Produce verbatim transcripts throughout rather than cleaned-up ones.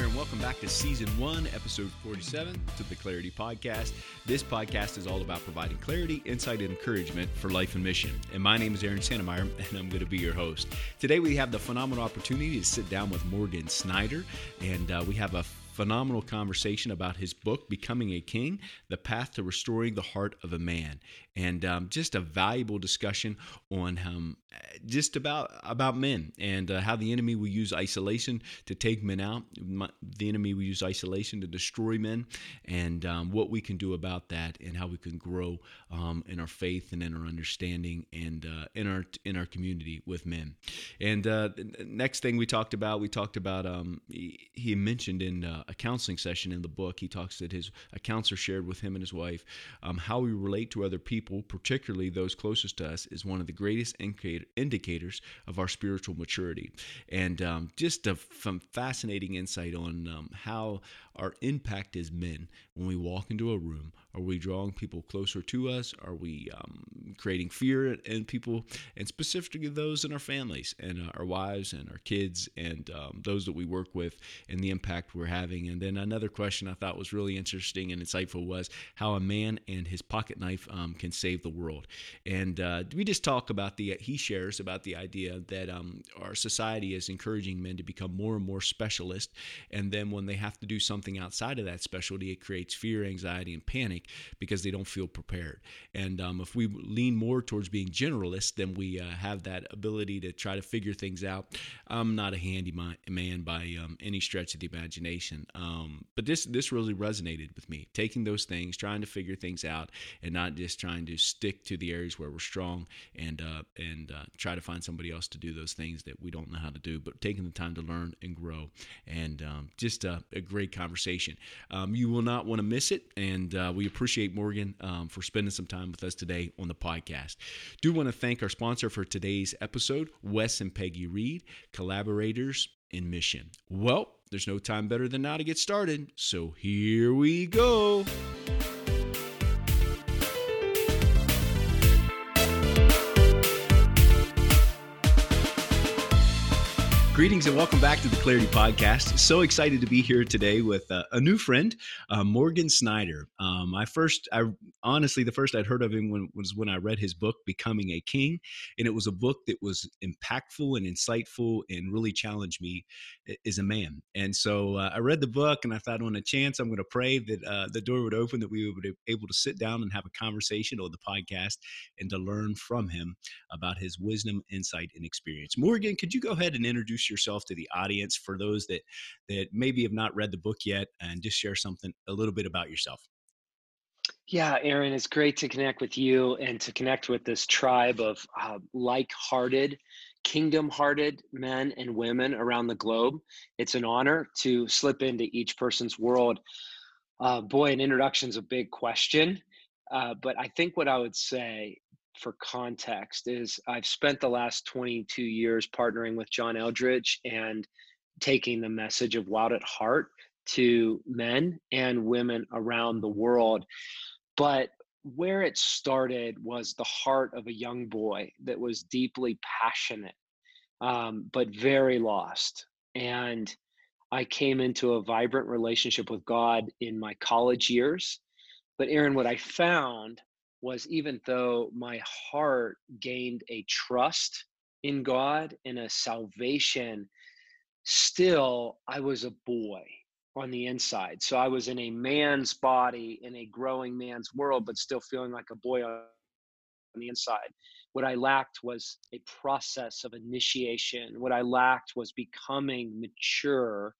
there, and welcome back to Season one, Episode forty-seven of the Clarity Podcast. This podcast is all about providing clarity, insight, and encouragement for life and mission. And my name is Aaron Santmyire, and I'm going to be your host. Today, we have the phenomenal opportunity to sit down with Morgan Snyder, and uh, we have a phenomenal conversation about his book, Becoming a King, The Path to Restoring the Heart of a Man. And um, just a valuable discussion on um, just about about men and uh, how the enemy will use isolation to take men out. My, the enemy will use isolation to destroy men, and um, what we can do about that, and how we can grow um, in our faith and in our understanding, and uh, in our in our community with men. And uh, next thing we talked about, we talked about um, he, he mentioned in uh, a counseling session in the book, he talks that his a counselor shared with him and his wife um, how we relate to other people, particularly those closest to us, is one of the greatest indicators of our spiritual maturity. And um, just a f- fascinating insight on um, how our impact as men when we walk into a room. Are we drawing people closer to us? Are we um, creating fear in people, and specifically those in our families and our wives and our kids and um, those that we work with, and the impact we're having? And then another question I thought was really interesting and insightful was how a man and his pocket knife um, can save the world. And uh, we just talk about the, he shares about the idea that um, our society is encouraging men to become more and more specialist. And then when they have to do something outside of that specialty, it creates fear, anxiety, and panic, because they don't feel prepared. And um, if we lean more towards being generalists, then we uh, have that ability to try to figure things out. I'm not a handy man by um, any stretch of the imagination, um, but this this really resonated with me, taking those things, trying to figure things out, and not just trying to stick to the areas where we're strong, and uh, and uh, try to find somebody else to do those things that we don't know how to do, but taking the time to learn and grow. And um, just a, a great conversation. Um, you will not want to miss it, and uh, we appreciate Morgan um, for spending some time with us today on the podcast. Do want to thank our sponsor for today's episode, Wes and Peggy Reed, Collaborators in Mission. Well, there's no time better than now to get started, so here we go. Greetings and welcome back to the Clarity Podcast. So excited to be here today with uh, a new friend, uh, Morgan Snyder. Um, I first, I honestly, the first I'd heard of him when, was when I read his book, Becoming a King. And it was a book that was impactful and insightful and really challenged me as a man. And so uh, I read the book, and I thought, on a chance, I'm going to pray that uh, the door would open, that we would be able to sit down and have a conversation on the podcast and to learn from him about his wisdom, insight, and experience. Morgan, could you go ahead and introduce yourself to the audience for those that that maybe have not read the book yet, and just share something a little bit about yourself? Yeah, Aaron, it's great to connect with you and to connect with this tribe of uh, like-hearted, kingdom-hearted men and women around the globe. It's an honor to slip into each person's world. Uh, boy, an introduction's a big question, uh, but I think what I would say for context is I've spent the last twenty-two years partnering with John Eldridge and taking the message of Wild at Heart to men and women around the world. But where it started was the heart of a young boy that was deeply passionate, um, but very lost. And I came into a vibrant relationship with God in my college years. But Aaron, what I found was, even though my heart gained a trust in God and a salvation, still I was a boy on the inside. So I was in a man's body, in a growing man's world, but still feeling like a boy on the inside. What I lacked was a process of initiation. What I lacked was becoming mature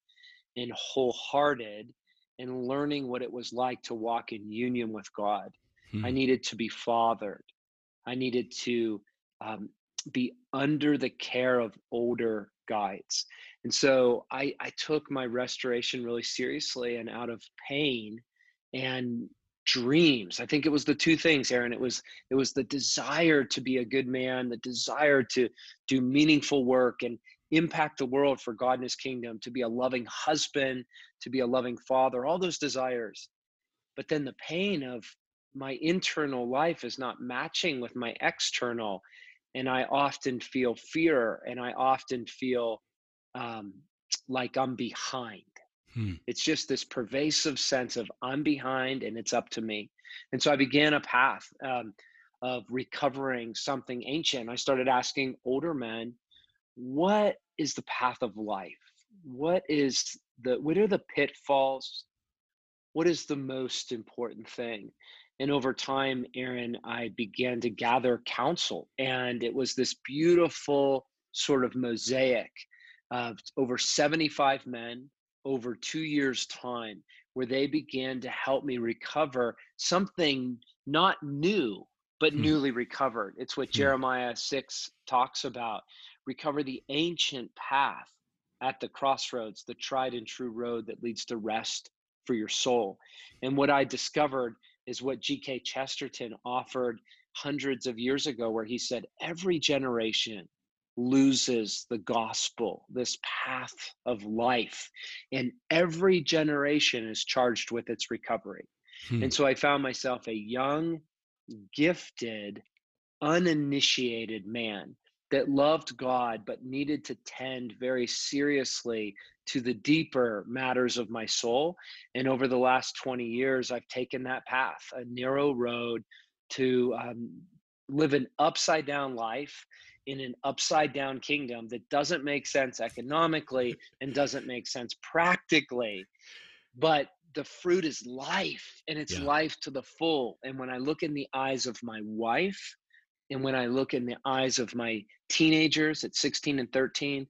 and wholehearted and learning what it was like to walk in union with God. I needed to be fathered. I needed to um, be under the care of older guides. And so I, I took my restoration really seriously, and out of pain and dreams. I think it was the two things, Aaron. It was it was the desire to be a good man, the desire to do meaningful work and impact the world for God and his kingdom, to be a loving husband, to be a loving father, all those desires. But then the pain of my internal life is not matching with my external, and I often feel fear, and I often feel um, like I'm behind. Hmm. It's just this pervasive sense of I'm behind and it's up to me. And so I began a path um, of recovering something ancient. I started asking older men, what is the path of life? What is the, what are the pitfalls? What is the most important thing? And over time, Aaron, I began to gather counsel. And it was this beautiful sort of mosaic of over seventy-five men over two years' time, where they began to help me recover something not new, but hmm. newly recovered. It's what hmm. Jeremiah six talks about. Recover the ancient path at the crossroads, the tried and true road that leads to rest for your soul. And what I discovered is what G K Chesterton offered hundreds of years ago, where he said, every generation loses the gospel, this path of life, and every generation is charged with its recovery. Hmm. And so I found myself a young, gifted, uninitiated man that loved God, but needed to tend very seriously to the deeper matters of my soul. And over the last twenty years, I've taken that path, a narrow road to um, live an upside down life in an upside down kingdom that doesn't make sense economically and doesn't make sense practically, but the fruit is life, and it's yeah. life to the full. And when I look in the eyes of my wife, and when I look in the eyes of my teenagers at sixteen and thirteen,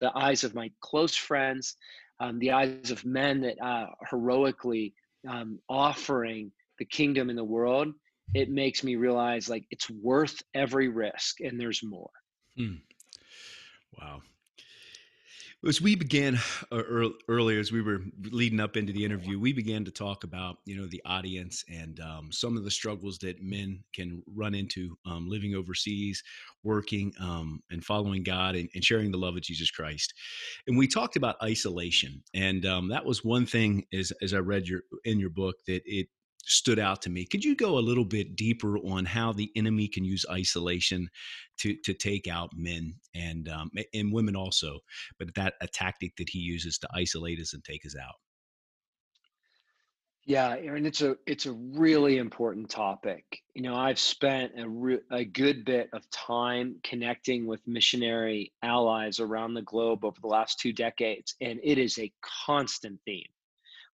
the eyes of my close friends, um, the eyes of men that are heroically um, offering the kingdom in the world, it makes me realize like it's worth every risk, and there's more. Mm. Wow. As we began uh, earlier, as we were leading up into the interview, we began to talk about, you know, the audience and um, some of the struggles that men can run into um, living overseas, working um, and following God and, and sharing the love of Jesus Christ. And we talked about isolation. And um, that was one thing, as, as I read your in your book, that it stood out to me. Could you go a little bit deeper on how the enemy can use isolation to to take out men and um, and women also, but that a tactic that he uses to isolate us and take us out? Yeah, Aaron, it's a it's a really important topic. You know, I've spent a re- a good bit of time connecting with missionary allies around the globe over the last two decades, and it is a constant theme.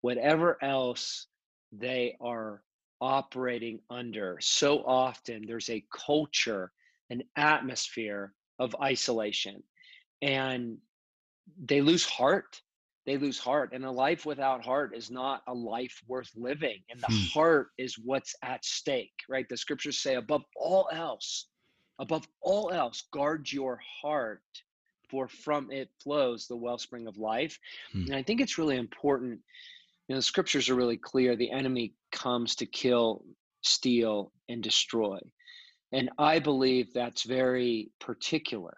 Whatever else they are operating under, so often there's a culture, an atmosphere of isolation, and they lose heart. They lose heart. And a life without heart is not a life worth living. And the hmm. heart is what's at stake, right? The scriptures say above all else, above all else, guard your heart, for from it flows the wellspring of life. Hmm. And I think it's really important. You know, the scriptures are really clear. The enemy comes to kill, steal, and destroy. And I believe that's very particular.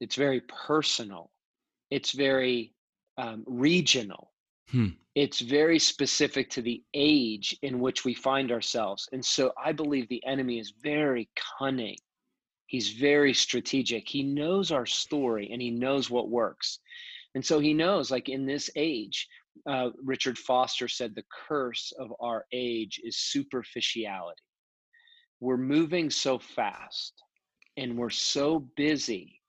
It's very personal. It's very um, regional. Hmm. It's very specific to the age in which we find ourselves. And so I believe the enemy is very cunning. He's very strategic. He knows our story, and he knows what works. And so he knows, like in this age, Uh, Richard Foster said, the curse of our age is superficiality. We're moving so fast and we're so busy,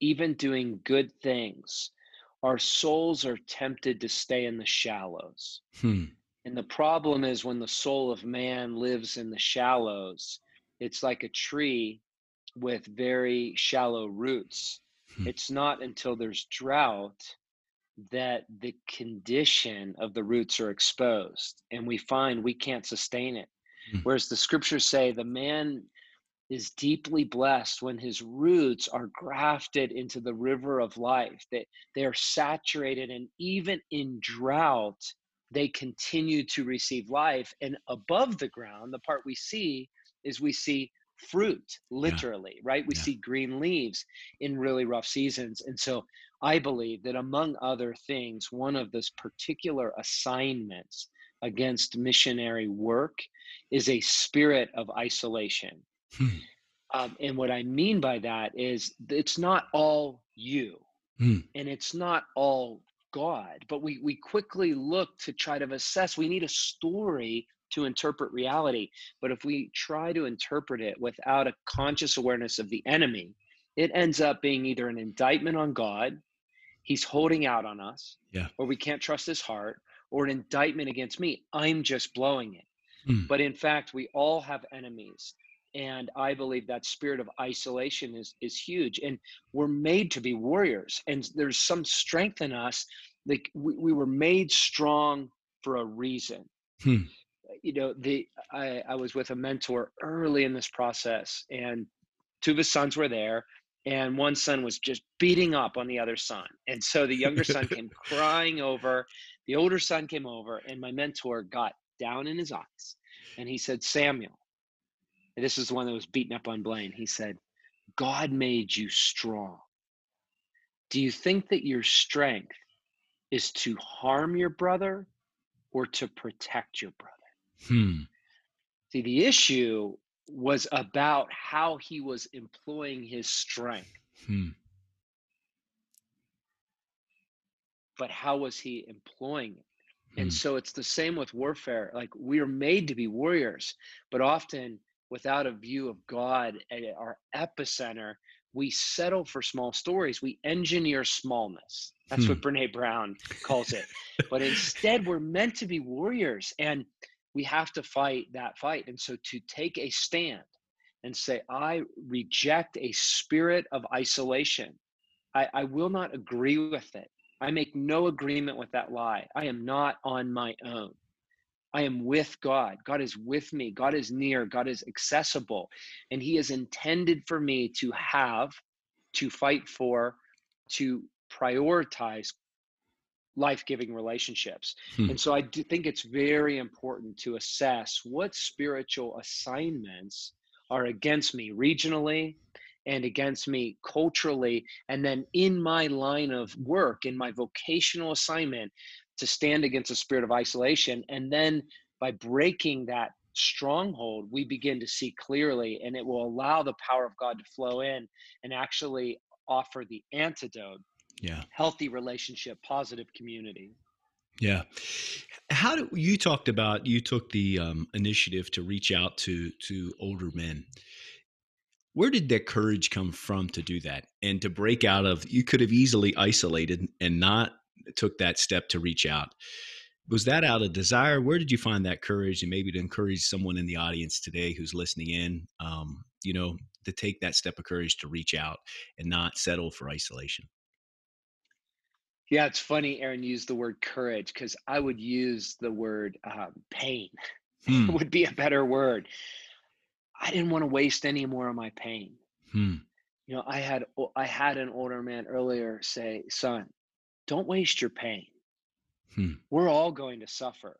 even doing good things. Our souls are tempted to stay in the shallows. Hmm. And the problem is when the soul of man lives in the shallows, it's like a tree with very shallow roots. Hmm. It's not until there's drought that the condition of the roots are exposed, and we find we can't sustain it. Mm. Whereas the scriptures say the man is deeply blessed when his roots are grafted into the river of life, that they are saturated, and even in drought, they continue to receive life. And above the ground, the part we see is we see fruit, literally, yeah. right? We yeah. see green leaves in really rough seasons. And so I believe that among other things, one of those particular assignments against missionary work is a spirit of isolation. Hmm. Um, and what I mean by that is it's not all you, hmm. and it's not all God, but we, we quickly look to try to assess. We need a story to interpret reality. But if we try to interpret it without a conscious awareness of the enemy, it ends up being either an indictment on God, he's holding out on us, yeah. or we can't trust his heart, or an indictment against me, I'm just blowing it. Mm. But in fact, we all have enemies. And I believe that spirit of isolation is, is huge. And we're made to be warriors. And there's some strength in us. Like we, we were made strong for a reason. Hmm. You know, the I, I was with a mentor early in this process, and two of his sons were there. And one son was just beating up on the other son. And so the younger son came crying over. The older son came over, and my mentor got down in his eyes. And he said, Samuel, and this is the one that was beaten up on Blaine. He said, God made you strong. Do you think that your strength is to harm your brother or to protect your brother? Hmm. See, the issue was about how he was employing his strength. Hmm. But how was he employing it? Hmm. And so it's the same with warfare. Like we are made to be warriors, but often without a view of God at our epicenter, we settle for small stories. We engineer smallness. That's hmm. what Brené Brown calls it. But instead, we're meant to be warriors, and we have to fight that fight. And so to take a stand and say, I reject a spirit of isolation. I, I will not agree with it. I make no agreement with that lie. I am not on my own. I am with God. God is with me. God is near. God is accessible. And he is intended for me to have, to fight for, to prioritize life-giving relationships. Hmm. And so I do think it's very important to assess what spiritual assignments are against me regionally and against me culturally, and then in my line of work, in my vocational assignment, to stand against a spirit of isolation. And then by breaking that stronghold, we begin to see clearly, and it will allow the power of God to flow in and actually offer the antidote. Yeah. Healthy relationship, positive community. Yeah. How do you talked about, you took the um, initiative to reach out to, to older men. Where did that courage come from to do that and to break out of, you could have easily isolated and not took that step to reach out. Was that out of desire? Where did you find that courage? And maybe to encourage someone in the audience today who's listening in, um, you know, to take that step of courage to reach out and not settle for isolation. Yeah, it's funny, Aaron used the word courage, because I would use the word um, pain. Hmm. Would be a better word. I didn't want to waste any more of my pain. Hmm. You know, I had I had an older man earlier say, son, don't waste your pain. Hmm. We're all going to suffer.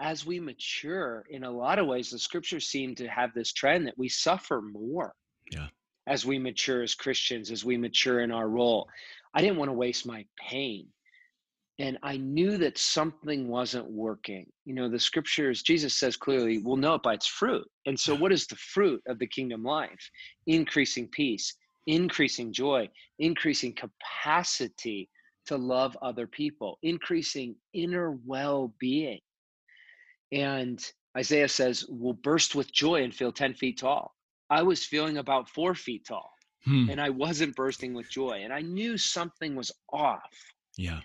As we mature, in a lot of ways, the scriptures seem to have this trend that we suffer more. Yeah. As we mature as Christians, as we mature in our role. I didn't want to waste my pain. And I knew that something wasn't working. You know, the scriptures, Jesus says clearly, we'll know it by its fruit. And so what is the fruit of the kingdom life? Increasing peace, increasing joy, increasing capacity to love other people, increasing inner well-being. And Isaiah says, we'll burst with joy and feel ten feet tall. I was feeling about four feet tall. Hmm. And I wasn't bursting with joy. And I knew something was off. Yeah.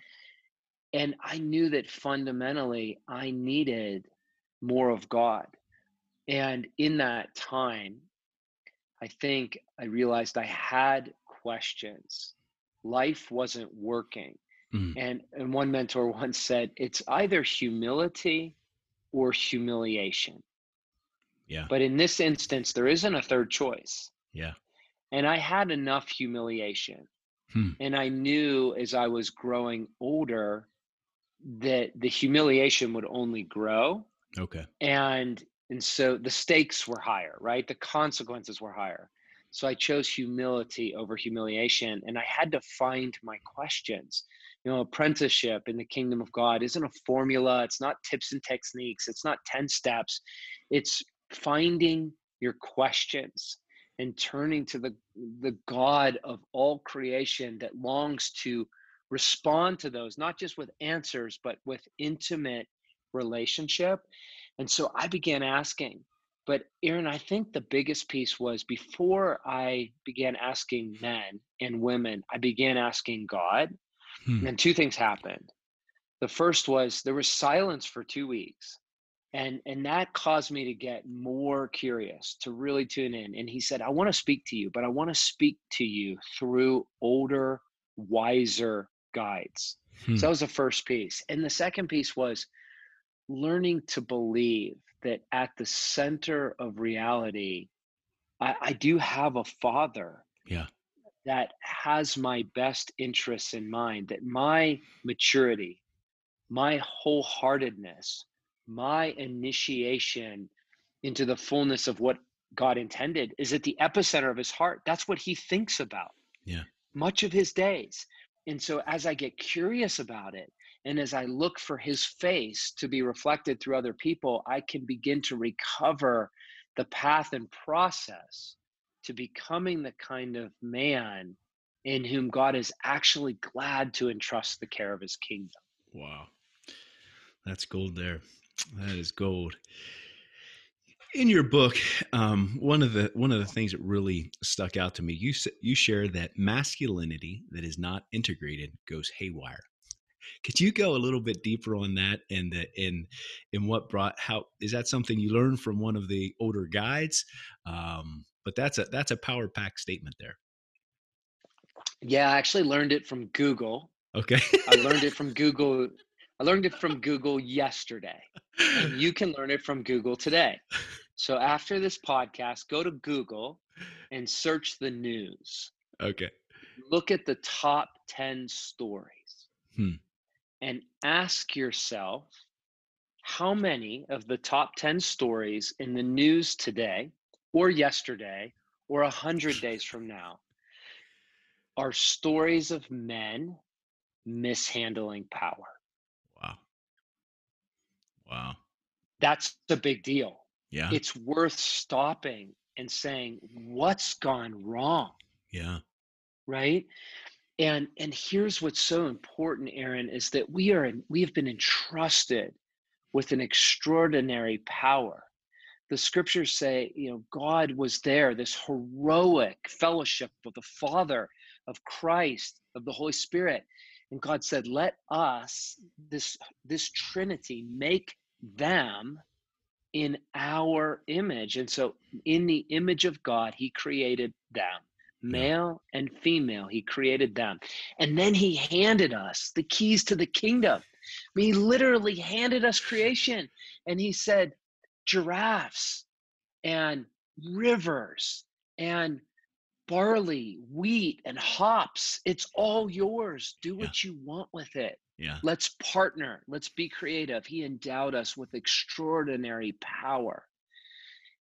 And I knew that fundamentally I needed more of God. And in that time, I think I realized I had questions. Life wasn't working. Mm. And, and one mentor once said, it's either humility or humiliation. Yeah. But in this instance, there isn't a third choice. Yeah. And I had enough humiliation. Hmm. And I knew as I was growing older that the humiliation would only grow. Okay. And and so the stakes were higher, right? The consequences were higher. So I chose humility over humiliation, and I had to find my questions. You know, apprenticeship in the kingdom of God isn't a formula. It's not tips and techniques. It's not ten steps. It's finding your questions and turning to the, the God of all creation that longs to respond to those, not just with answers, but with intimate relationship. And so I began asking. But Aaron, I think the biggest piece was, before I began asking men and women, I began asking God. Hmm. And two things happened. The first was there was silence for two weeks. And, and that caused me to get more curious, to really tune in. And he said, I want to speak to you, but I want to speak to you through older, wiser guides. Hmm. So that was the first piece. And the second piece was learning to believe that at the center of reality, I, I do have a father yeah. that has my best interests in mind, that my maturity, my wholeheartedness, my initiation into the fullness of what God intended is at the epicenter of his heart. That's what he thinks about yeah. much of his days. And so as I get curious about it, and as I look for his face to be reflected through other people, I can begin to recover the path and process to becoming the kind of man in whom God is actually glad to entrust the care of his kingdom. Wow. That's gold there. That is gold. In your book, um, one of the one of the things that really stuck out to me, you you share that masculinity that is not integrated goes haywire. Could you go a little bit deeper on that, and the, and and what brought how is that something you learned from one of the older guides? Um, but that's a that's a power-packed statement there. Yeah, I actually learned it from Google. Okay, I learned it from Google. I learned it from Google yesterday. And you can learn it from Google today. So after this podcast, go to Google and search the news. Okay. Look at the top ten stories. Hmm. And ask yourself, how many of the top ten stories in the news today or yesterday or one hundred days from now are stories of men mishandling power? Wow. Wow. That's the big deal. Yeah. It's worth stopping and saying, what's gone wrong? Yeah. Right? And and here's what's so important, Aaron, is that we are we have been entrusted with an extraordinary power. The scriptures say, you know, God was there, this heroic fellowship of the Father, of Christ, of the Holy Spirit. And God said, let us, this, this Trinity, make them in our image. And so in the image of God, he created them, male and female, he created them. And then he handed us the keys to the kingdom. I mean, he literally handed us creation. And he said, giraffes and rivers and barley, wheat, and hops, it's all yours. Do what yeah. you want with it. Yeah. Let's partner. Let's be creative. He endowed us with extraordinary power.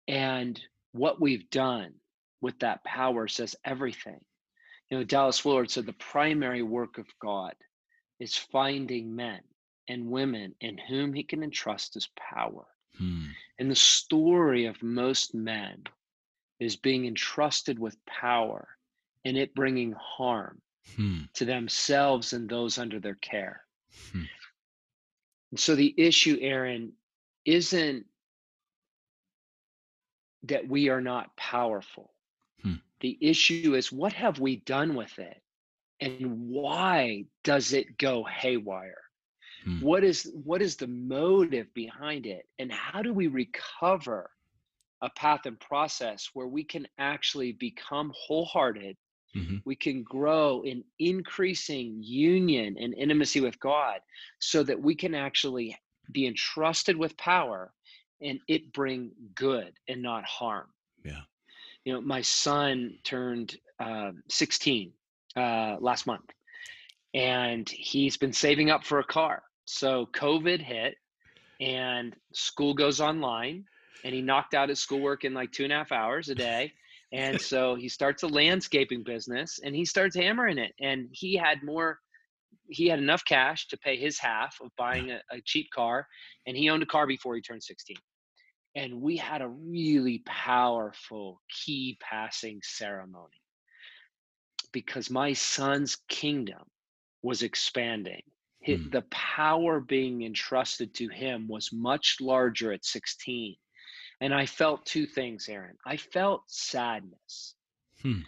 And what we've done with that power says everything. You know, Dallas Willard said the primary work of God is finding men and women in whom he can entrust his power. Hmm. And the story of most men is being entrusted with power and it bringing harm hmm. to themselves and those under their care. Hmm. And so the issue, Aaron, isn't that we are not powerful. Hmm. The issue is, what have we done with it? And why does it go haywire? Hmm. What is, what is the motive behind it? And how do we recover a path and process where we can actually become wholehearted? Mm-hmm. We can grow in increasing union and intimacy with God so that we can actually be entrusted with power and it bring good and not harm. Yeah. You know, my son turned uh, sixteen uh, last month, and he's been saving up for a car. So COVID hit and school goes online. And he knocked out his schoolwork in like two and a half hours a day. And so he starts a landscaping business and he starts hammering it. And he had more, he had enough cash to pay his half of buying a, a cheap car. And he owned a car before he turned sixteen. And we had a really powerful key passing ceremony because my son's kingdom was expanding. Mm. The power being entrusted to him was much larger at sixteen. And I felt two things, Aaron. I felt sadness. Hmm.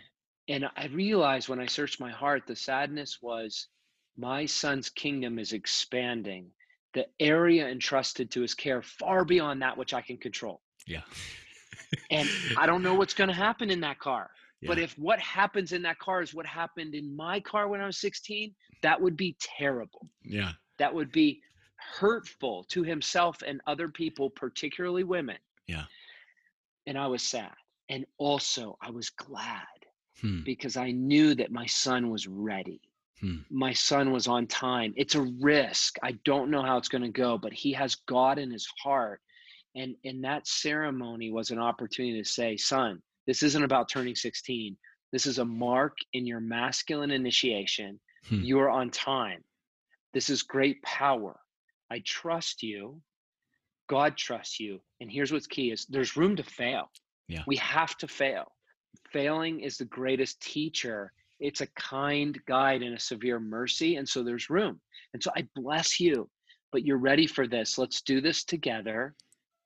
And I realized when I searched my heart, the sadness was my son's kingdom is expanding. The area entrusted to his care far beyond that which I can control. Yeah. And I don't know what's going to happen in that car. Yeah. But if what happens in that car is what happened in my car when I was sixteen, that would be terrible. Yeah. That would be hurtful to himself and other people, particularly women. Yeah. And I was sad. And also I was glad hmm. because I knew that my son was ready. Hmm. My son was on time. It's a risk. I don't know how it's going to go, but he has God in his heart. And, and that ceremony was an opportunity to say, son, this isn't about turning sixteen. This is a mark in your masculine initiation. Hmm. You are on time. This is great power. I trust you. God trusts you. And here's what's key is there's room to fail. Yeah. We have to fail. Failing is the greatest teacher. It's a kind guide and a severe mercy. And so there's room. And so I bless you, but you're ready for this. Let's do this together.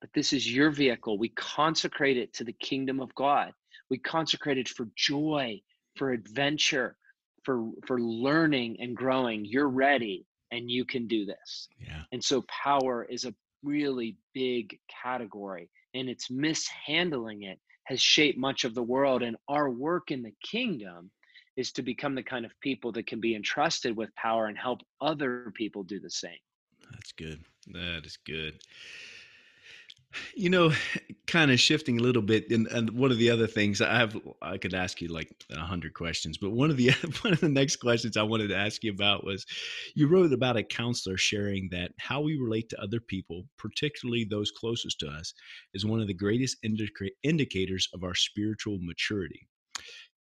But this is your vehicle. We consecrate it to the kingdom of God. We consecrate it for joy, for adventure, for, for learning and growing. You're ready and you can do this. Yeah. And so power is a really big category, and it's mishandling it has shaped much of the world. And our work in the kingdom is to become the kind of people that can be entrusted with power and help other people do the same. That's good. That is good. You know, kind of shifting a little bit, and, and one of the other things I have, I could ask you like a hundred questions, but one of the one of the next questions I wanted to ask you about was, you wrote about a counselor sharing that how we relate to other people, particularly those closest to us, is one of the greatest indica- indicators of our spiritual maturity.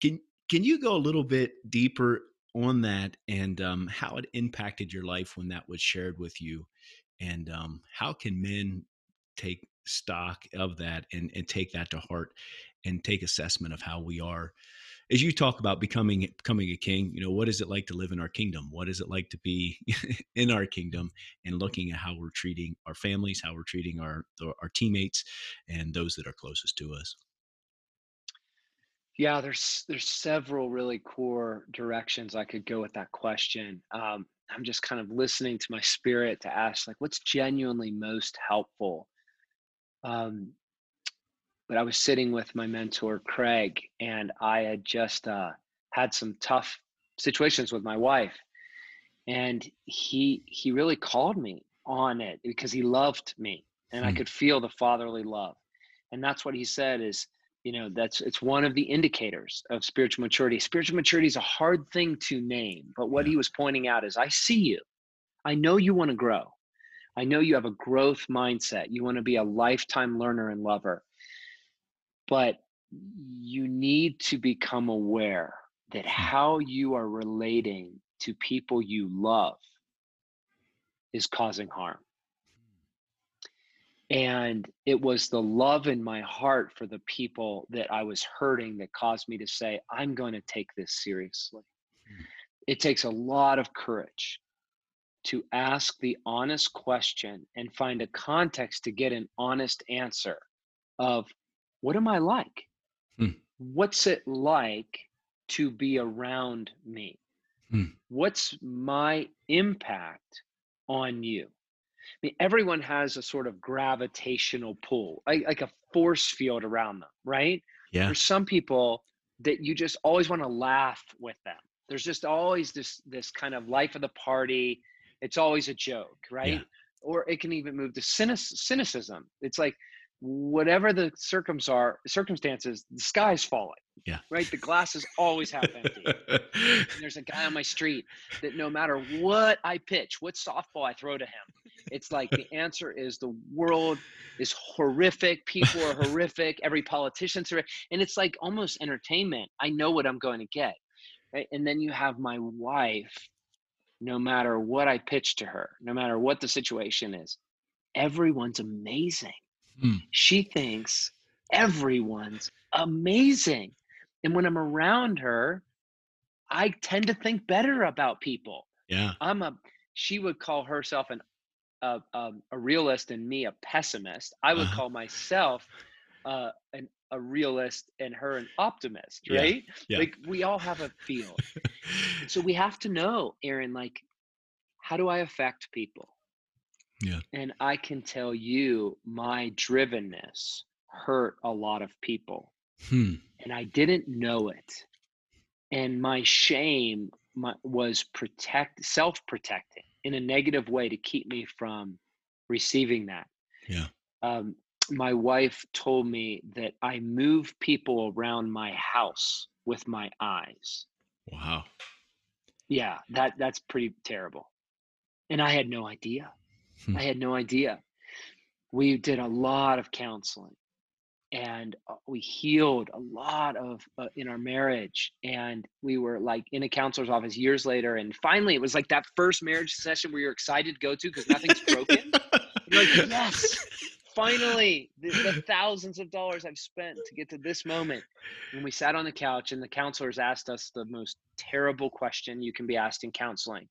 Can can you go a little bit deeper on that, and um, how it impacted your life when that was shared with you, and um, how can men take stock of that and, and take that to heart and take assessment of how we are? As you talk about becoming, becoming a king, you know, what is it like to live in our kingdom? What is it like to be in our kingdom, and looking at how we're treating our families, how we're treating our, our teammates and those that are closest to us? Yeah, there's, there's several really core directions I could go with that question. Um, I'm just kind of listening to my spirit to ask, like, what's genuinely most helpful? Um, but I was sitting with my mentor, Craig, and I had just uh, had some tough situations with my wife. And he he really called me on it because he loved me, and mm. I could feel the fatherly love. And that's what he said is, you know, that's it's one of the indicators of spiritual maturity. Spiritual maturity is a hard thing to name, but what yeah. he was pointing out is, I see you. I know you want to grow. I know you have a growth mindset. You want to be a lifetime learner and lover, but you need to become aware that how you are relating to people you love is causing harm. And it was the love in my heart for the people that I was hurting that caused me to say, I'm going to take this seriously. Hmm. It takes a lot of courage to ask the honest question and find a context to get an honest answer of, what am I like? Mm. What's it like to be around me? Mm. What's my impact on you? I mean, everyone has a sort of gravitational pull, like, like a force field around them, right? Yeah. For some people that you just always want to laugh with them. There's just always this, this kind of life of the party. It's always a joke, right? Yeah. Or it can even move to cynicism. It's like, whatever the circums are, circumstances, the sky's falling, yeah. right? The glass is always half empty. And there's a guy on my street that no matter what I pitch, what softball I throw to him, it's like the answer is the world is horrific. People are horrific. Every politician's horrific. And it's like almost entertainment. I know what I'm going to get. Right? And then you have my wife. No matter what I pitch to her, no matter what the situation is, everyone's amazing. Mm. She thinks everyone's amazing. And when I'm around her, I tend to think better about people. Yeah. I'm a, she would call herself an, a, a, a realist and me a pessimist. I would uh-huh. call myself uh, an, a realist and her an optimist, right? Yeah. Yeah. Like we all have a field. So we have to know, Aaron, like, how do I affect people? Yeah. And I can tell you my drivenness hurt a lot of people. Hmm. And I didn't know it. And my shame my, was protect, self-protecting in a negative way to keep me from receiving that. Yeah. Um, my wife told me that I move people around my house with my eyes. Wow. Yeah, that that's pretty terrible. And I had no idea. Hmm. I had no idea. We did a lot of counseling. And we healed a lot of uh, in our marriage. And we were like in a counselor's office years later. And finally, it was like that first marriage session where you're excited to go to because nothing's broken. You're like, yes, finally, the, the thousands of dollars I've spent to get to this moment. And we sat on the couch and the counselors asked us the most terrible question you can be asked in counseling.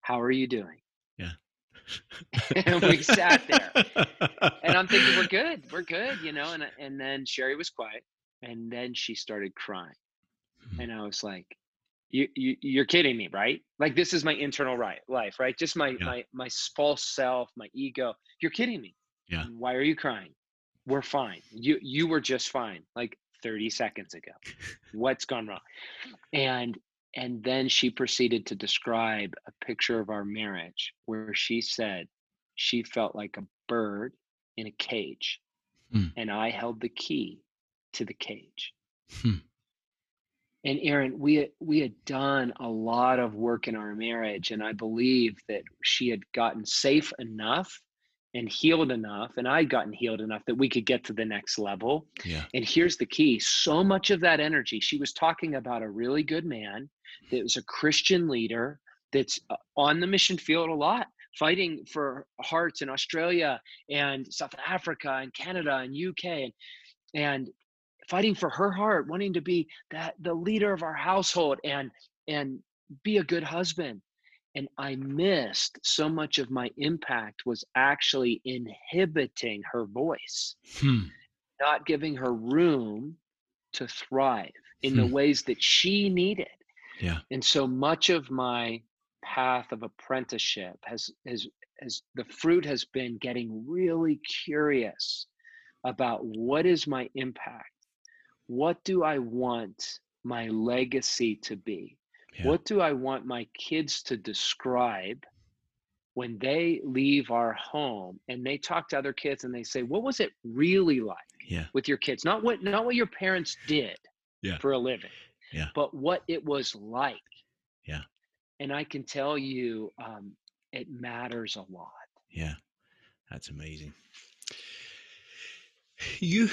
How are you doing? Yeah. And we sat there and I'm thinking, we're good, we're good, you know, and, and then Sherry was quiet and then she started crying. Mm-hmm. And I was like, you, you, you're kidding me, right? Like, this is my internal right life, right? Just my, yeah. my, my false self, my ego. You're kidding me. Yeah. Why are you crying? We're fine. You, you were just fine. Like thirty seconds ago, what's gone wrong? And And then she proceeded to describe a picture of our marriage where she said she felt like a bird in a cage, mm. and I held the key to the cage. Hmm. And Aaron, we, we had done a lot of work in our marriage, and I believe that she had gotten safe enough and healed enough, and I'd gotten healed enough that we could get to the next level. Yeah. And here's the key. So much of that energy, she was talking about a really good man that was a Christian leader that's on the mission field a lot, fighting for hearts in Australia and South Africa and Canada and U K and, and fighting for her heart, wanting to be that the leader of our household and and be a good husband. And I missed so much of my impact was actually inhibiting her voice, hmm. not giving her room to thrive in hmm. the ways that she needed. Yeah. And so much of my path of apprenticeship has, has, has the fruit has been getting really curious about what is my impact? What do I want my legacy to be? Yeah. What do I want my kids to describe when they leave our home and they talk to other kids and they say, what was it really like yeah. with your kids? Not what, not what your parents did yeah. for a living, yeah. but what it was like. Yeah. And I can tell you, um, it matters a lot. Yeah. That's amazing. You,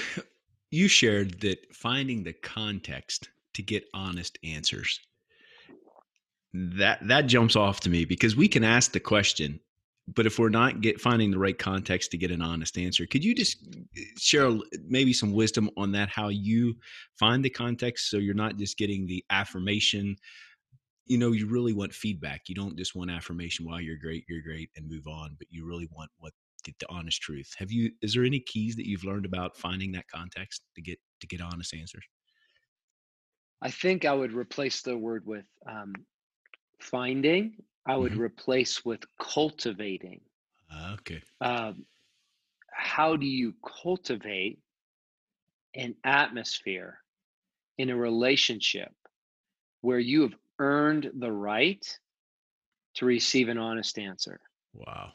you shared that finding the context to get honest answers. That that jumps off to me because we can ask the question, but if we're not get, finding the right context to get an honest answer, could you just share maybe some wisdom on that, how you find the context so you're not just getting the affirmation? You know, you really want feedback. You don't just want affirmation, wow, you're great, you're great, and move on, but you really want what the, the honest truth. Have you, is there any keys that you've learned about finding that context to get to get honest answers? I think I would replace the word with um, finding, I would mm-hmm. replace with cultivating. Okay. Um, how do you cultivate an atmosphere in a relationship where you have earned the right to receive an honest answer? Wow.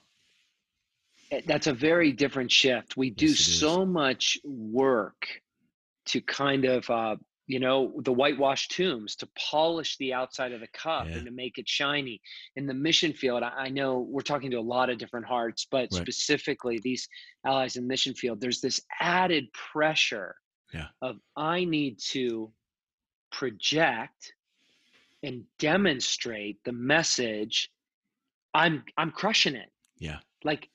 That's a very different shift. We do yes, it is. so much work to kind of, uh, you know, the whitewashed tombs to polish the outside of the cup yeah. and to make it shiny. In the mission field, I know we're talking to a lot of different hearts, but right. specifically these allies in the mission field, there's this added pressure yeah. of I need to project and demonstrate the message. I'm I'm crushing it. Yeah. Like,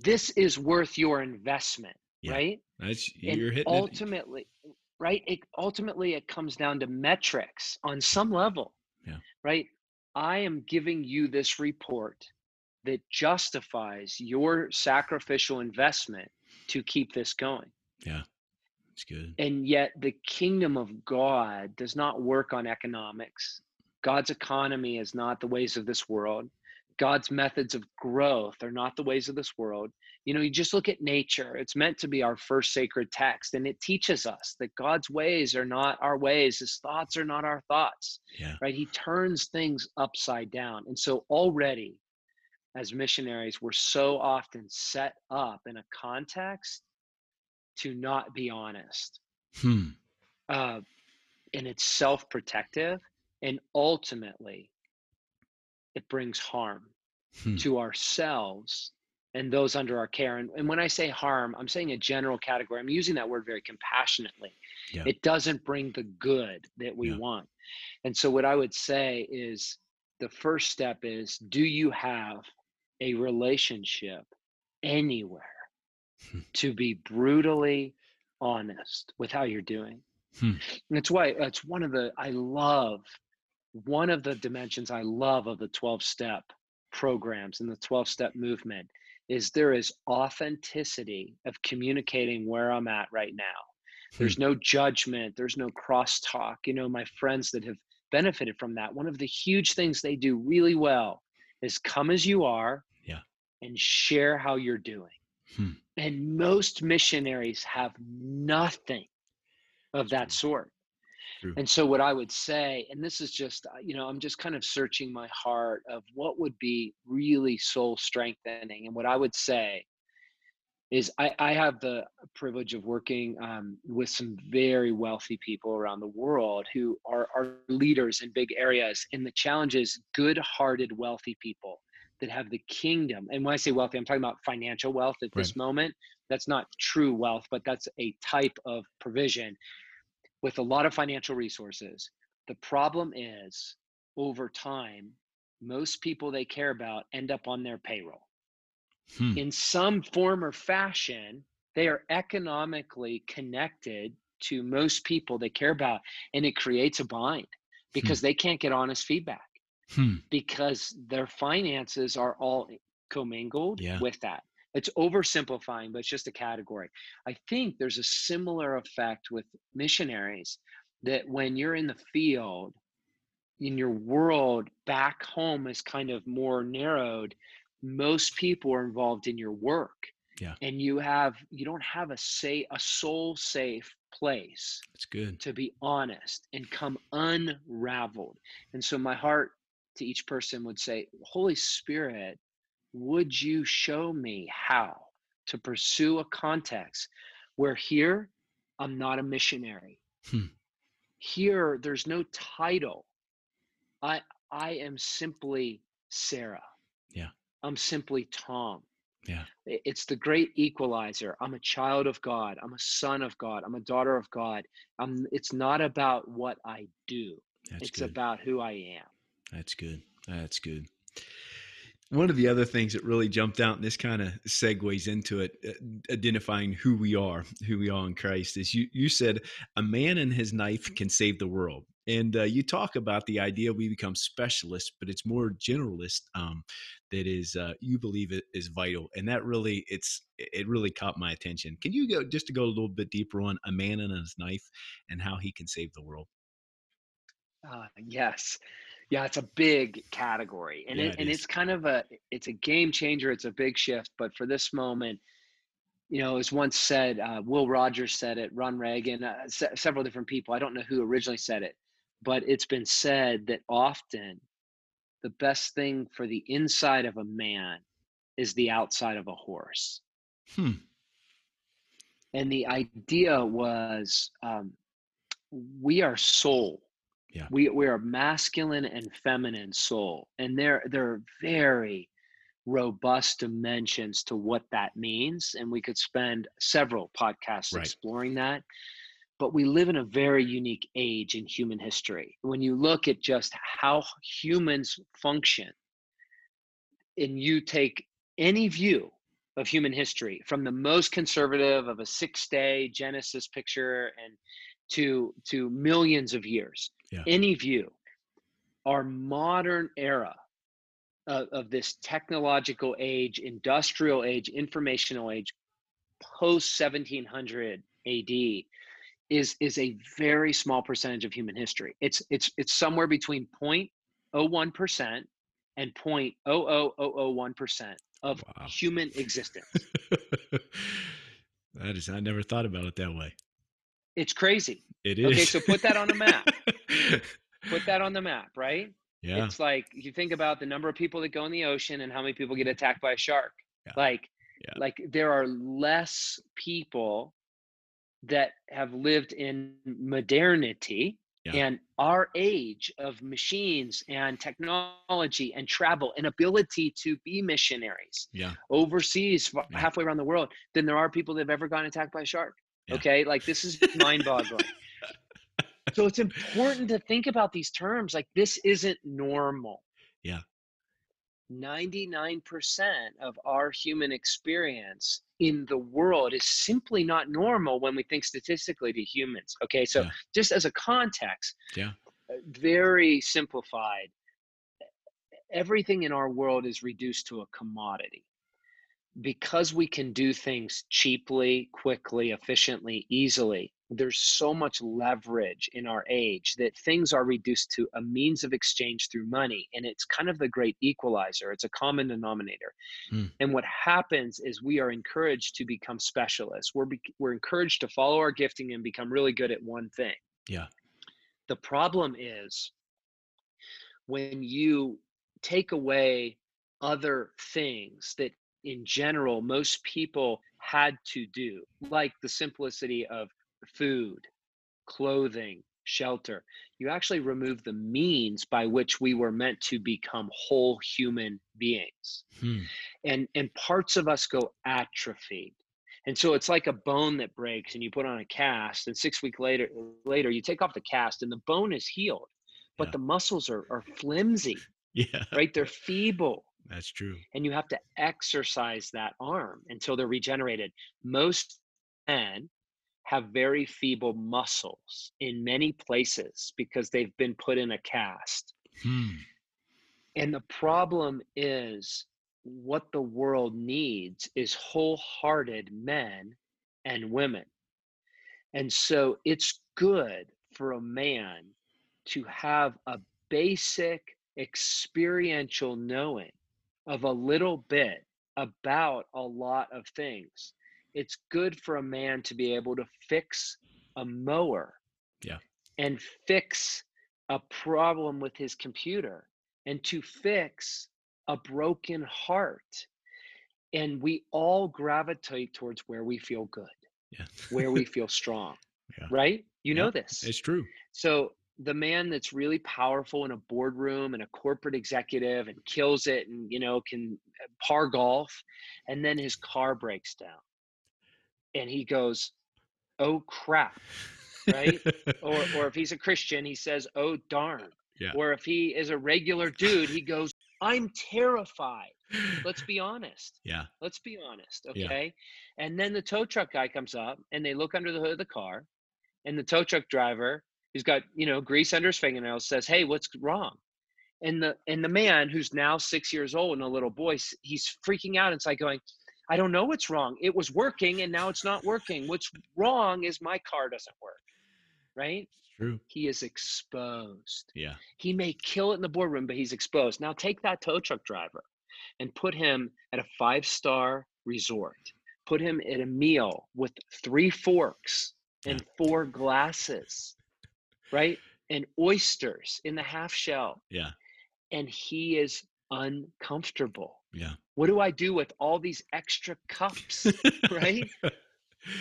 this is worth your investment, yeah. right? That's, you're and hitting ultimately, it. Right? It ultimately, it comes down to metrics on some level, yeah. right? I am giving you this report that justifies your sacrificial investment to keep this going. Yeah, it's good. And yet the kingdom of God does not work on economics. God's economy is not the ways of this world. God's methods of growth are not the ways of this world. You know, you just look at nature. It's meant to be our first sacred text, and it teaches us that God's ways are not our ways. His thoughts are not our thoughts, yeah. right? He turns things upside down. And so already as missionaries, we're so often set up in a context to not be honest. Hmm. Uh, and it's self-protective, and ultimately it brings harm hmm. to ourselves and those under our care. And, and when I say harm, I'm saying a general category. I'm using that word very compassionately. Yeah. It doesn't bring the good that we yeah. want. And so what I would say is the first step is, do you have a relationship anywhere hmm. to be brutally honest with how you're doing? Hmm. And that's why that's one of the, I love One of the dimensions I love of the twelve-step programs and the twelve-step movement is there is authenticity of communicating where I'm at right now. There's no judgment. There's no crosstalk. You know, my friends that have benefited from that, one of the huge things they do really well is come as you are yeah. and share how you're doing. Hmm. And most missionaries have nothing of that sort. And so what I would say, and this is just, you know, I'm just kind of searching my heart of what would be really soul strengthening. And what I would say is I, I have the privilege of working um, with some very wealthy people around the world who are, are leaders in big areas. And the challenge is good-hearted, wealthy people that have the kingdom. And when I say wealthy, I'm talking about financial wealth at this right. moment. That's not true wealth, but that's a type of provision. With a lot of financial resources, the problem is over time, most people they care about end up on their payroll. Hmm. In some form or fashion, they are economically connected to most people they care about, and it creates a bind because hmm. they can't get honest feedback hmm. because their finances are all commingled yeah. with that. It's oversimplifying, but it's just a category. I think there's a similar effect with missionaries that when you're in the field, in your world, back home is kind of more narrowed. Most people are involved in your work. Yeah. And you have you don't have a say a soul safe place. That's good. To be honest and come unraveled. And so my heart to each person would say, Holy Spirit, would you show me how to pursue a context where here I'm not a missionary? Hmm. Here there's no title. I I am simply Sarah. Yeah. I'm simply Tom. Yeah. It's the great equalizer. I'm a child of God. I'm a son of God. I'm a daughter of God. I'm, it's not about what I do. That's it's good. About who I am. That's good. That's good. One of the other things that really jumped out, and this kind of segues into it, uh, identifying who we are, who we are in Christ, is you, you said a man and his knife can save the world. And uh, you talk about the idea we become specialists, but it's more generalist um, that is, uh, you believe it is vital. And that really, it's it really caught my attention. Can you go just to go a little bit deeper on a man and his knife and how he can save the world? Uh, yes. Yeah, it's a big category, and yeah, it, it and it's kind of a it's a game changer. It's a big shift, but for this moment, you know, it was once said. Uh, Will Rogers said it. Ron Reagan, uh, se- several different people. I don't know who originally said it, but it's been said that often the best thing for the inside of a man is the outside of a horse. Hmm. And the idea was um, we are soul. Yeah. We we are masculine and feminine soul, and there there are very robust dimensions to what that means, and we could spend several podcasts right. exploring that. But we live in a very unique age in human history. When you look at just how humans function, and you take any view of human history, from the most conservative of a six-day Genesis picture and to to millions of years. Yeah. Any view, our modern era of, of this technological age, industrial age, informational age, post seventeen hundred A D is, is a very small percentage of human history. It's, it's, it's somewhere between zero point zero one percent and zero point zero zero zero zero one percent of wow. human existence. That is, I never thought about it that way. It's crazy. It is. Okay, so put that on a map. Put that on the map, right? Yeah. It's like, you think about the number of people that go in the ocean and how many people get attacked by a shark. Yeah. Like, yeah. like there are less people that have lived in modernity yeah. and our age of machines and technology and travel and ability to be missionaries yeah. overseas, yeah. halfway around the world, than there are people that have ever gotten attacked by a shark. Yeah. Okay. Like, this is mind boggling. So it's important to think about these terms. Like, this isn't normal. Yeah. ninety-nine percent of our human experience in the world is simply not normal when we think statistically to humans. Okay. So yeah. just as a context, yeah. very simplified, everything in our world is reduced to a commodity. Because we can do things cheaply, quickly, efficiently, easily, there's so much leverage in our age that things are reduced to a means of exchange through money. And it's kind of the great equalizer. It's a common denominator. Mm. And what happens is we are encouraged to become specialists. We're, be- we're encouraged to follow our gifting and become really good at one thing. Yeah. The problem is when you take away other things that in general, most people had to do, like the simplicity of food, clothing, shelter. You actually remove the means by which we were meant to become whole human beings. Hmm. And, and parts of us go atrophied. And so it's like a bone that breaks and you put on a cast, and six weeks later, later you take off the cast and the bone is healed, but yeah. the muscles are, are flimsy, yeah. right? They're feeble. That's true. And you have to exercise that arm until they're regenerated. Most men have very feeble muscles in many places because they've been put in a cast. Hmm. And the problem is what the world needs is wholehearted men and women. And so it's good for a man to have a basic experiential knowing of a little bit about a lot of things. It's good for a man to be able to fix a mower yeah. and fix a problem with his computer and to fix a broken heart. And we all gravitate towards where we feel good, yeah. where we feel strong, yeah. right? You yeah. know this. It's true. So the man that's really powerful in a boardroom and a corporate executive and kills it and, you know, can par golf, and then his car breaks down and he goes, oh crap, right? or or if he's a Christian, he says, oh darn. Yeah. Or if he is a regular dude, he goes, I'm terrified. Let's be honest. Yeah. Let's be honest. Okay. Yeah. And then the tow truck guy comes up and they look under the hood of the car, and the tow truck driver, he's got, you know, grease under his fingernails, says, hey, what's wrong? And the and the man who's now six years old and a little boy, he's freaking out. It's like going, I don't know what's wrong. It was working and now it's not working. What's wrong is my car doesn't work, right? True. He is exposed. Yeah. He may kill it in the boardroom, but he's exposed. Now take that tow truck driver and put him at a five-star resort. Put him at a meal with three forks and yeah. four glasses. Right? And oysters in the half shell. Yeah. And he is uncomfortable. Yeah. What do I do with all these extra cups? Right?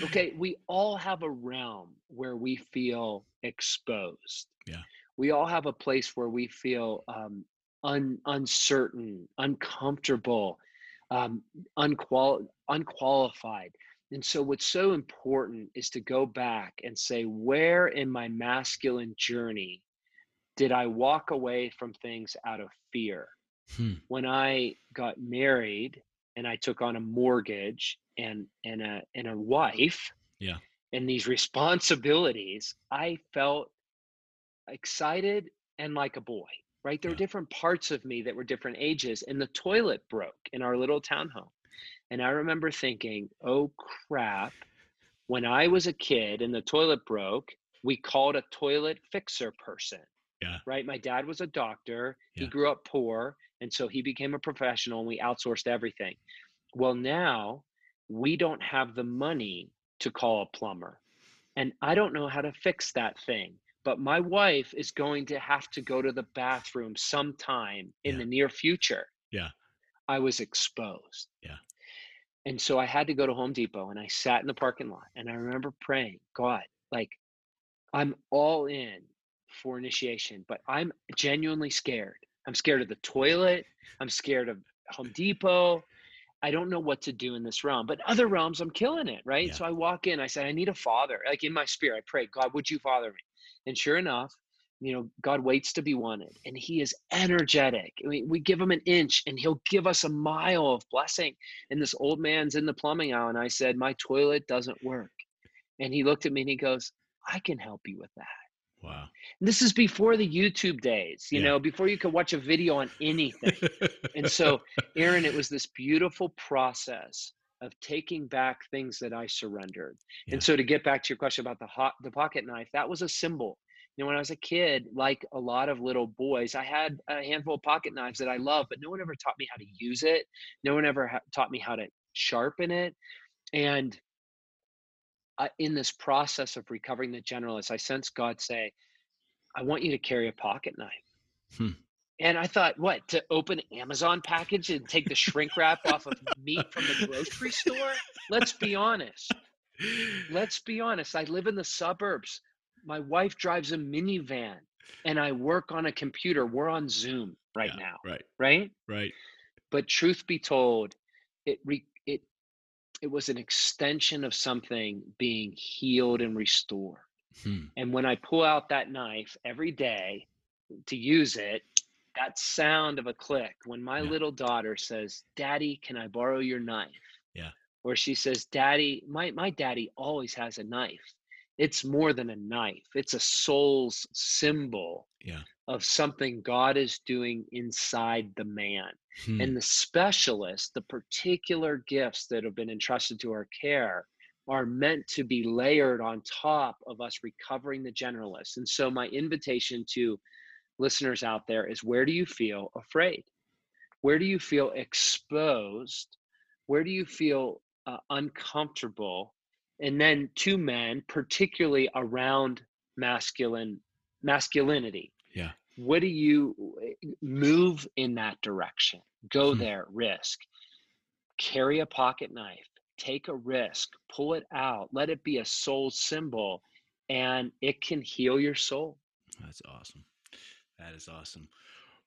Okay. We all have a realm where we feel exposed. Yeah. We all have a place where we feel um, un- uncertain, uncomfortable, um, unqual- unqualified. And so what's so important is to go back and say, where in my masculine journey did I walk away from things out of fear? Hmm. When I got married and I took on a mortgage and, and, a, and a wife yeah. and these responsibilities, I felt excited and like a boy. right? There were different parts of me that were different ages, and the toilet broke in our little townhome. And I remember thinking, oh crap, when I was a kid and the toilet broke, we called a toilet fixer person, yeah. right? My dad was a doctor. Yeah. He grew up poor. And so he became a professional and we outsourced everything. Well, now we don't have the money to call a plumber. And I don't know how to fix that thing. But my wife is going to have to go to the bathroom sometime in yeah. the near future. Yeah. I was exposed. Yeah. And so I had to go to Home Depot and I sat in the parking lot and I remember praying, God, like I'm all in for initiation, but I'm genuinely scared. I'm scared of the toilet. I'm scared of Home Depot. I don't know what to do in this realm, but other realms, I'm killing it, right? Yeah. So I walk in, I said, I need a father. Like in my spirit, I pray, God, would you father me? And sure enough, you know, God waits to be wanted and he is energetic. I mean, we give him an inch and he'll give us a mile of blessing. And this old man's in the plumbing aisle and I said, my toilet doesn't work. And he looked at me and he goes, I can help you with that. Wow. And this is before the YouTube days, you yeah. know, before you could watch a video on anything. And so, Aaron, it was this beautiful process of taking back things that I surrendered. Yeah. And so to get back to your question about the hot, the pocket knife, that was a symbol. You know, when I was a kid, like a lot of little boys, I had a handful of pocket knives that I loved, but no one ever taught me how to use it. No one ever ha- taught me how to sharpen it. And Uh, in this process of recovering the generalist, I sensed God say, I want you to carry a pocket knife. Hmm. And I thought, what, to open Amazon package and take the shrink wrap off of meat from the grocery store? Let's be honest. Let's be honest. I live in the suburbs. My wife drives a minivan and I work on a computer. We're on Zoom right yeah, now. Right. Right. Right. But truth be told, it re- It was an extension of something being healed and restored. Hmm. And when I pull out that knife every day to use it, that sound of a click, when my yeah. little daughter says, Daddy, can I borrow your knife? Yeah. Or she says, Daddy, my, my daddy always has a knife. It's more than a knife. It's a soul's symbol yeah. of something God is doing inside the man. Hmm. And the specialists, the particular gifts that have been entrusted to our care are meant to be layered on top of us recovering the generalists. And so my invitation to listeners out there is, where do you feel afraid? Where do you feel exposed? Where do you feel uh, uncomfortable? And then to men, particularly around masculine masculinity. Yeah. What do you move in that direction? Go there, risk, carry a pocket knife, take a risk, pull it out, let it be a soul symbol, and it can heal your soul. That's awesome. That is awesome.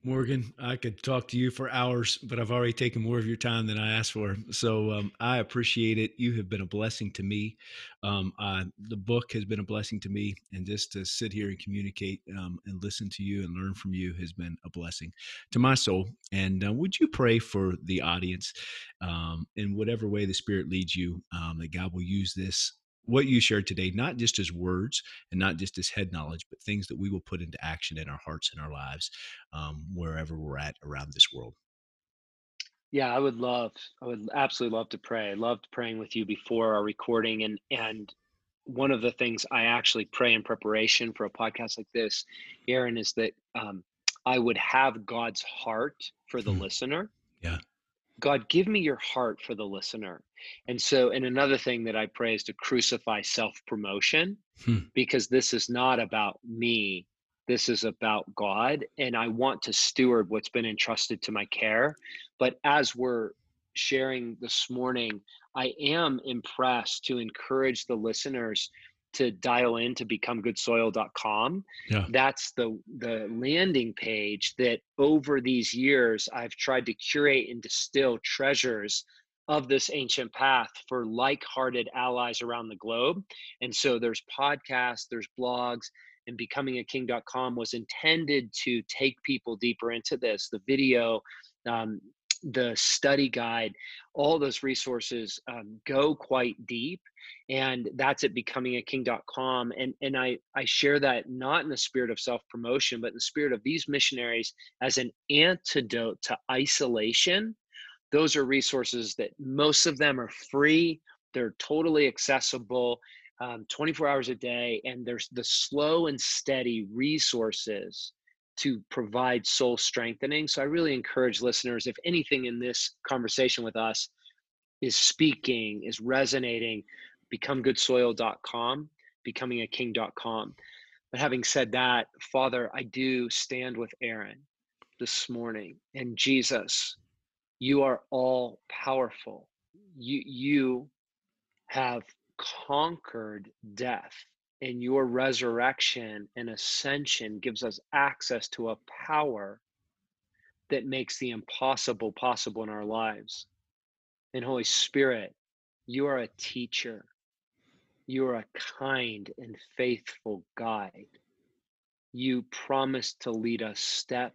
Morgan, I could talk to you for hours, but I've already taken more of your time than I asked for. So um, I appreciate it. You have been a blessing to me. Um, I, the book has been a blessing to me. And just to sit here and communicate um, and listen to you and learn from you has been a blessing to my soul. And uh, would you pray for the audience um, in whatever way the Spirit leads you, um, that God will use this, what you shared today, not just as words and not just as head knowledge, but things that we will put into action in our hearts and our lives, um, wherever we're at around this world. Yeah, I would love, I would absolutely love to pray. I loved praying with you before our recording. And, and one of the things I actually pray in preparation for a podcast like this, Aaron, is that um, I would have God's heart for the mm. listener. Yeah. God, give me your heart for the listener. And so, and another thing that I pray is to crucify self-promotion, hmm. because this is not about me. This is about God. And I want to steward what's been entrusted to my care. But as we're sharing this morning, I am impressed to encourage the listeners to dial in to become good soil dot com. Yeah. That's the, the landing page that over these years, I've tried to curate and distill treasures of this ancient path for like-hearted allies around the globe. And so there's podcasts, there's blogs, and becoming a king dot com was intended to take people deeper into this. The video, um, the study guide, all those resources um, go quite deep. And that's at becoming a king dot com. And, and I, I share that not in the spirit of self-promotion, but in the spirit of these missionaries as an antidote to isolation. Those are resources that most of them are free. They're totally accessible, um, twenty-four hours a day. And there's the slow and steady resources to provide soul strengthening. So I really encourage listeners, if anything in this conversation with us is speaking, is resonating, become good soil dot com, becoming a king dot com. But having said that, Father, I do stand with Aaron this morning. And Jesus, you are all powerful. You, you have conquered death. And your resurrection and ascension gives us access to a power that makes the impossible possible in our lives. And Holy Spirit, you are a teacher. You are a kind and faithful guide. You promise to lead us step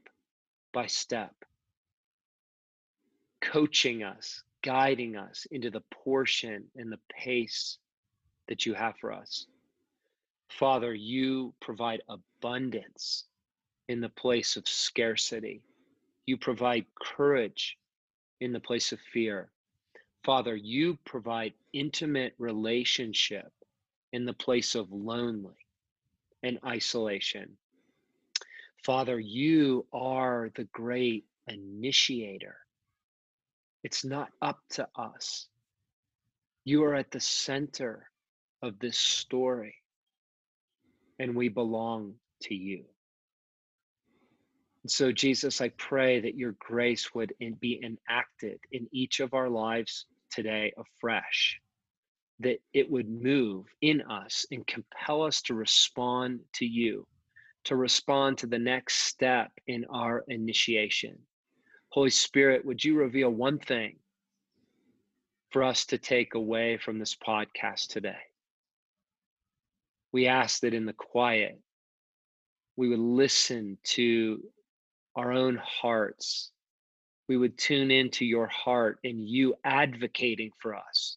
by step, coaching us, guiding us into the portion and the pace that you have for us. Father, you provide abundance in the place of scarcity. You provide courage in the place of fear. Father, you provide intimate relationship in the place of lonely and isolation. Father, you are the great initiator. It's not up to us. You are at the center of this story. And we belong to you. And so, Jesus, I pray that your grace would in, be enacted in each of our lives today afresh, that it would move in us and compel us to respond to you, to respond to the next step in our initiation. Holy Spirit, would you reveal one thing for us to take away from this podcast today? We ask that in the quiet, we would listen to our own hearts. We would tune into your heart and you advocating for us.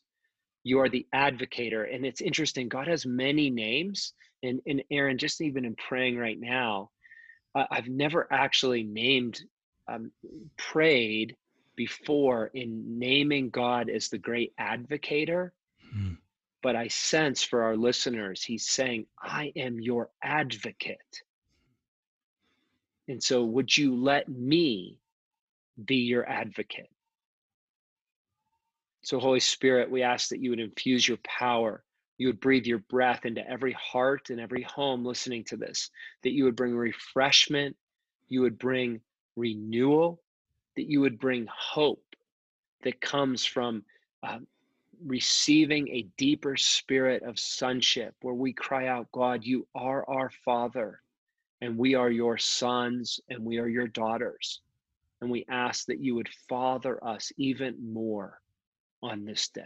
You are the advocator. And it's interesting, God has many names. And, and Aaron, just even in praying right now, uh, I've never actually named, um, prayed before in naming God as the great advocator. Mm. But I sense for our listeners, he's saying, I am your advocate. And so would you let me be your advocate? So Holy Spirit, we ask that you would infuse your power. You would breathe your breath into every heart and every home listening to this, that you would bring refreshment, you would bring renewal, that you would bring hope that comes from um, receiving a deeper spirit of sonship where we cry out, God, you are our Father, and we are your sons, and we are your daughters. And we ask that you would father us even more on this day.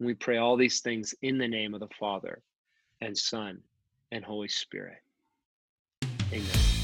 And we pray all these things in the name of the Father, and Son, and Holy Spirit. Amen.